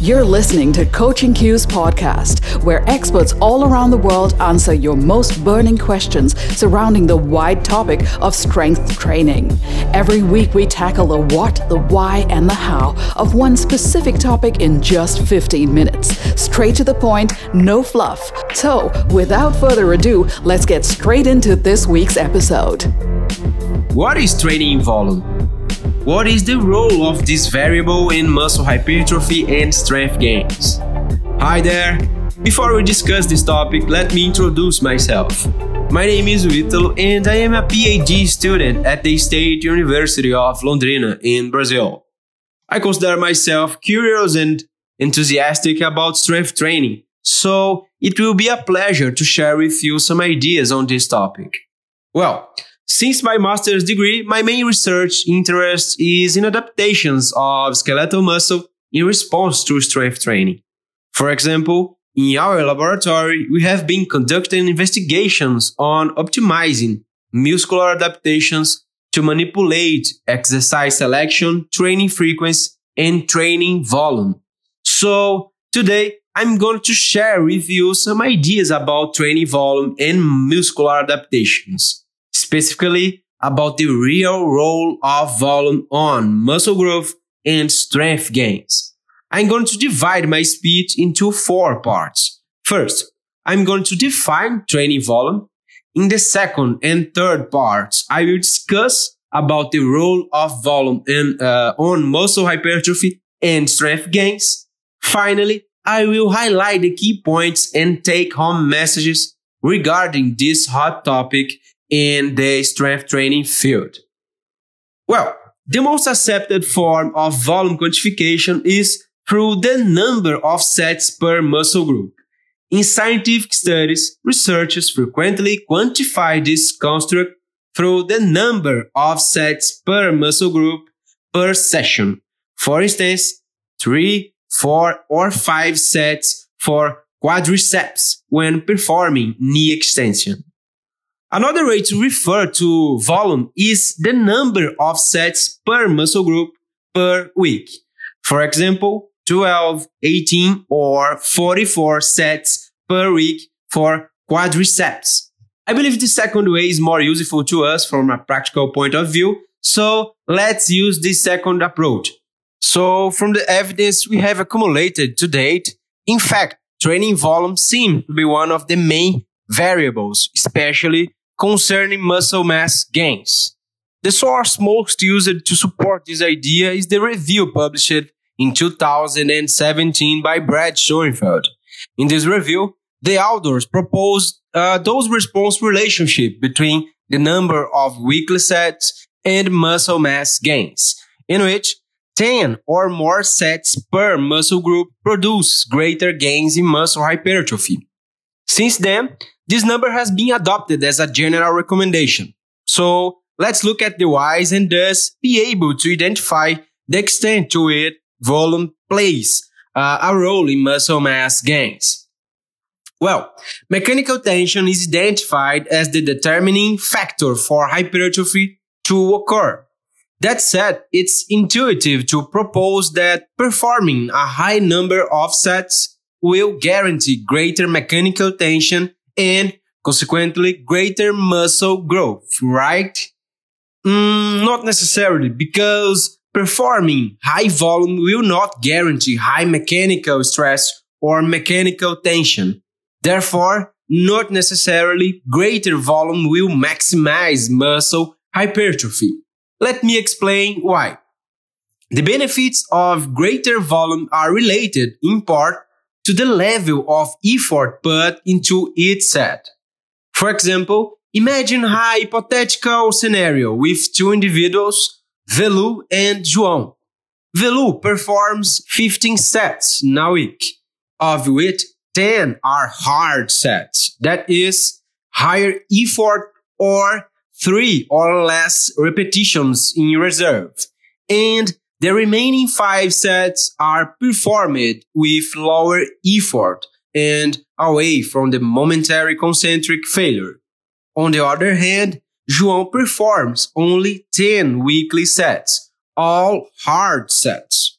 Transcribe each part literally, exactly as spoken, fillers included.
You're listening to Coaching Cues podcast, where experts all around the world answer your most burning questions surrounding the wide topic of strength training. Every week we tackle the what, the why, and the how of one specific topic in just fifteen minutes. Straight to the point, no fluff. So, without further ado, let's get straight into this week's episode. What is training volume? What is the role of this variable in muscle hypertrophy and strength gains? Hi there! Before we discuss this topic, let me introduce myself. My name is Witalo and I am a PhD student at the State University of Londrina in Brazil. I consider myself curious and enthusiastic about strength training, so it will be a pleasure to share with you some ideas on this topic. Well, since my master's degree, my main research interest is in adaptations of skeletal muscle in response to strength training. For example, in our laboratory, we have been conducting investigations on optimizing muscular adaptations to manipulate exercise selection, training frequency, and training volume. So, today, I'm going to share with you some ideas about training volume and muscular adaptations. Specifically about the real role of volume on muscle growth and strength gains. I'm going to divide my speech into four parts. First, I'm going to define training volume. In the second and third parts, I will discuss about the role of volume in, uh, on muscle hypertrophy and strength gains. Finally, I will highlight the key points and take-home messages regarding this hot topic in the strength training field. Well, the most accepted form of volume quantification is through the number of sets per muscle group. In scientific studies, researchers frequently quantify this construct through the number of sets per muscle group per session. For instance, three, four, or five sets for quadriceps when performing knee extension. Another way to refer to volume is the number of sets per muscle group per week. For example, twelve, eighteen, or forty-four sets per week for quadriceps. I believe the second way is more useful to us from a practical point of view, so let's use this second approach. So, from the evidence we have accumulated to date, in fact, training volume seems to be one of the main variables, especially concerning muscle mass gains. The source most used to support this idea is the review published in two thousand seventeen by Brad Schoenfeld. In this review, the authors proposed a dose-response relationship between the number of weekly sets and muscle mass gains, in which ten or more sets per muscle group produce greater gains in muscle hypertrophy. Since then, this number has been adopted as a general recommendation. So, let's look at the whys and thus be able to identify the extent to which volume plays uh, a role in muscle mass gains. Well, mechanical tension is identified as the determining factor for hypertrophy to occur. That said, it's intuitive to propose that performing a high number of sets will guarantee greater mechanical tension and, consequently, greater muscle growth, right? Mm, not necessarily, because performing high volume will not guarantee high mechanical stress or mechanical tension. Therefore, not necessarily greater volume will maximize muscle hypertrophy. Let me explain why. The benefits of greater volume are related, in part, to the level of effort put into each set. For example, imagine a hypothetical scenario with two individuals, Velu and João. Velu performs fifteen sets in a week, of which ten are hard sets, that is, higher effort or three or less repetitions in reserve, and the remaining five sets are performed with lower effort and away from the momentary concentric failure. On the other hand, João performs only ten weekly sets, all hard sets.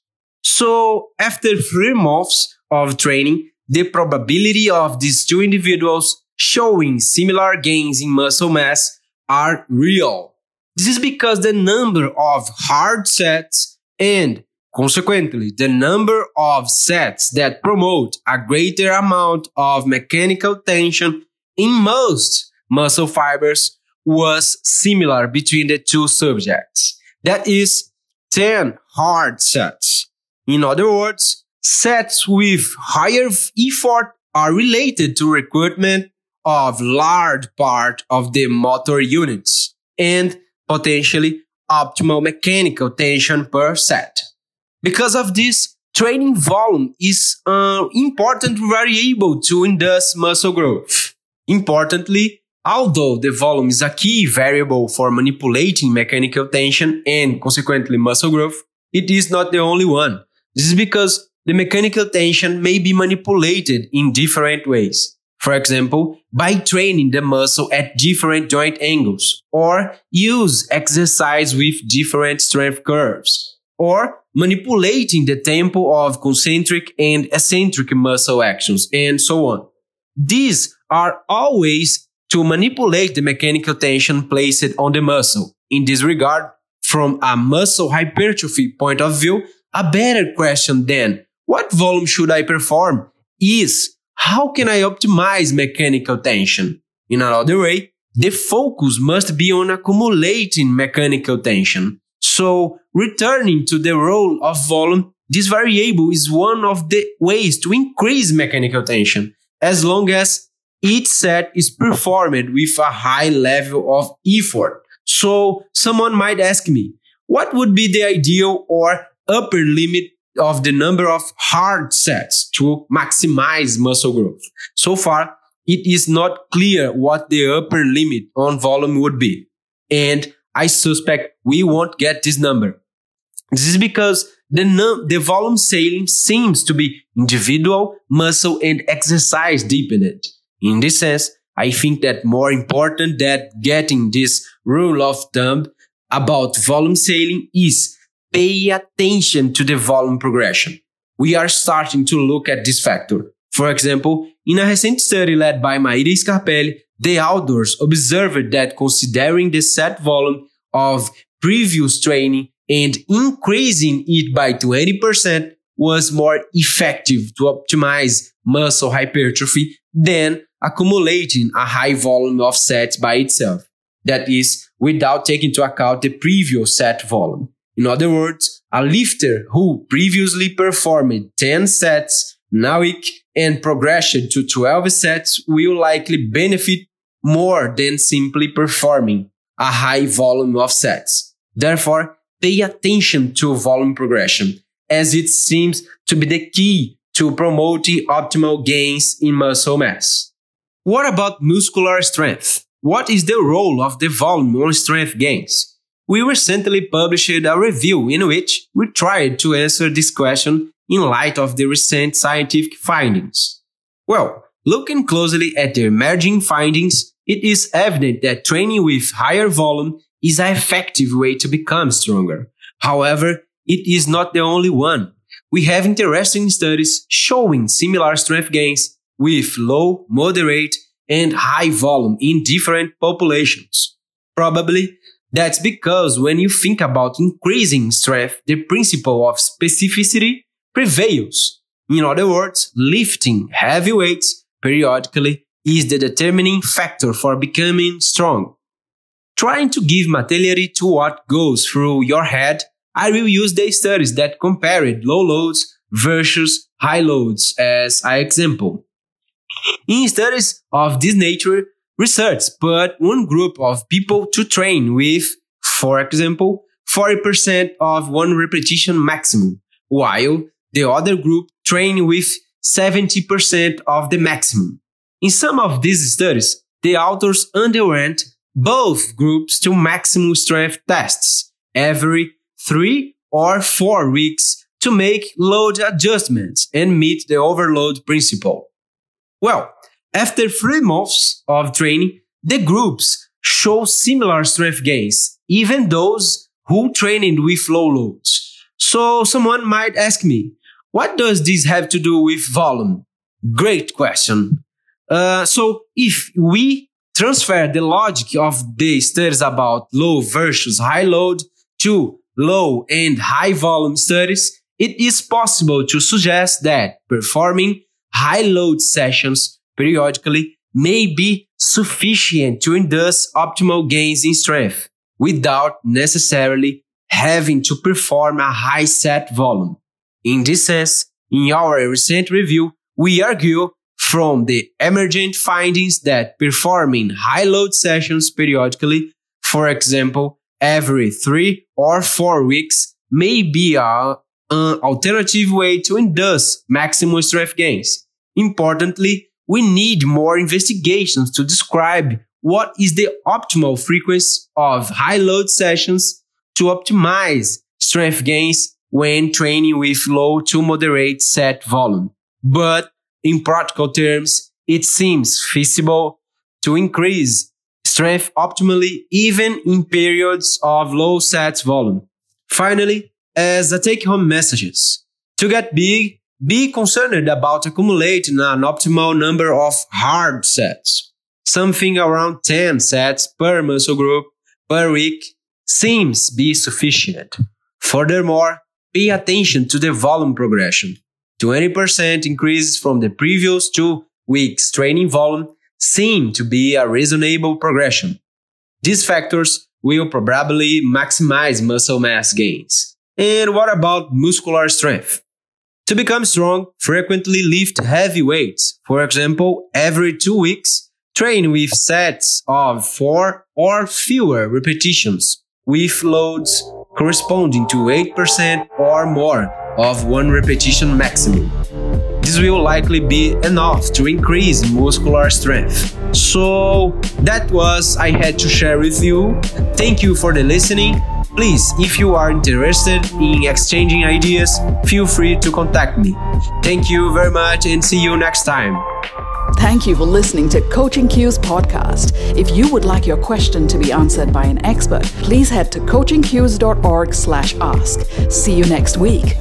So after three months of training, the probability of these two individuals showing similar gains in muscle mass are real. This is because the number of hard sets and, consequently, the number of sets that promote a greater amount of mechanical tension in most muscle fibers was similar between the two subjects. That is, ten hard sets. In other words, sets with higher effort are related to recruitment of large part of the motor units and potentially optimal mechanical tension per set. Because of this, training volume is an important variable to induce muscle growth. Importantly, although the volume is a key variable for manipulating mechanical tension and consequently muscle growth, it is not the only one. This is because the mechanical tension may be manipulated in different ways. For example, by training the muscle at different joint angles, or use exercise with different strength curves, or manipulating the tempo of concentric and eccentric muscle actions, and so on. These are all ways to manipulate the mechanical tension placed on the muscle. In this regard, from a muscle hypertrophy point of view, a better question than what volume should I perform is how can I optimize mechanical tension? In another way, the focus must be on accumulating mechanical tension. So, returning to the role of volume, this variable is one of the ways to increase mechanical tension, as long as each set is performed with a high level of effort. So, someone might ask me, what would be the ideal or upper limit of the number of hard sets to maximize muscle growth? So far, it is not clear what the upper limit on volume would be. And I suspect we won't get this number. This is because the, num- the volume ceiling seems to be individual, muscle, and exercise dependent. In this sense, I think that more important than getting this rule of thumb about volume ceiling is pay attention to the volume progression. We are starting to look at this factor. For example, in a recent study led by Maire Scarpelli, the authors observed that considering the set volume of previous training and increasing it by twenty percent was more effective to optimize muscle hypertrophy than accumulating a high volume of sets by itself. That is, without taking into account the previous set volume. In other words, a lifter who previously performed ten sets now and progressed to twelve sets will likely benefit more than simply performing a high volume of sets. Therefore, pay attention to volume progression, as it seems to be the key to promoting optimal gains in muscle mass. What about muscular strength? What is the role of the volume on strength gains? We recently published a review in which we tried to answer this question in light of the recent scientific findings. Well, looking closely at the emerging findings, it is evident that training with higher volume is an effective way to become stronger. However, it is not the only one. We have interesting studies showing similar strength gains with low, moderate, and high volume in different populations. Probably, that's because when you think about increasing strength, the principle of specificity prevails. In other words, lifting heavy weights periodically is the determining factor for becoming strong. Trying to give materiality to what goes through your head, I will use the studies that compared low loads versus high loads as an example. In studies of this nature, research put one group of people to train with, for example, forty percent of one repetition maximum, while the other group trained with seventy percent of the maximum. In some of these studies, the authors underwent both groups to maximum strength tests every three or four weeks to make load adjustments and meet the overload principle. Well, after three months of training, the groups show similar strength gains, even those who trained with low loads. So someone might ask me, what does this have to do with volume? Great question. Uh, so if we transfer the logic of the studies about low versus high load to low and high volume studies, it is possible to suggest that performing high load sessions periodically may be sufficient to induce optimal gains in strength without necessarily having to perform a high set volume. In this sense, in our recent review, we argue from the emergent findings that performing high load sessions periodically, for example, every three or four weeks, may be a, an alternative way to induce maximum strength gains. Importantly, we need more investigations to describe what is the optimal frequency of high load sessions to optimize strength gains when training with low to moderate set volume. But in practical terms, it seems feasible to increase strength optimally even in periods of low set volume. Finally, as a take-home messages, to get big, be concerned about accumulating an optimal number of hard sets. Something around ten sets per muscle group per week seems be sufficient. Furthermore, pay attention to the volume progression. twenty percent increases from the previous two weeks training volume seem to be a reasonable progression. These factors will probably maximize muscle mass gains. And what about muscular strength? To become strong, frequently lift heavy weights. For example, every two weeks, train with sets of four or fewer repetitions, with loads corresponding to eight percent or more of one repetition maximum. This will likely be enough to increase muscular strength. So that was I had to share with you. Thank you for the listening. Please, if you are interested in exchanging ideas, feel free to contact me. Thank you very much and see you next time. Thank you for listening to Coaching Cues podcast. If you would like your question to be answered by an expert, please head to coaching cues dot org slash ask. See you next week.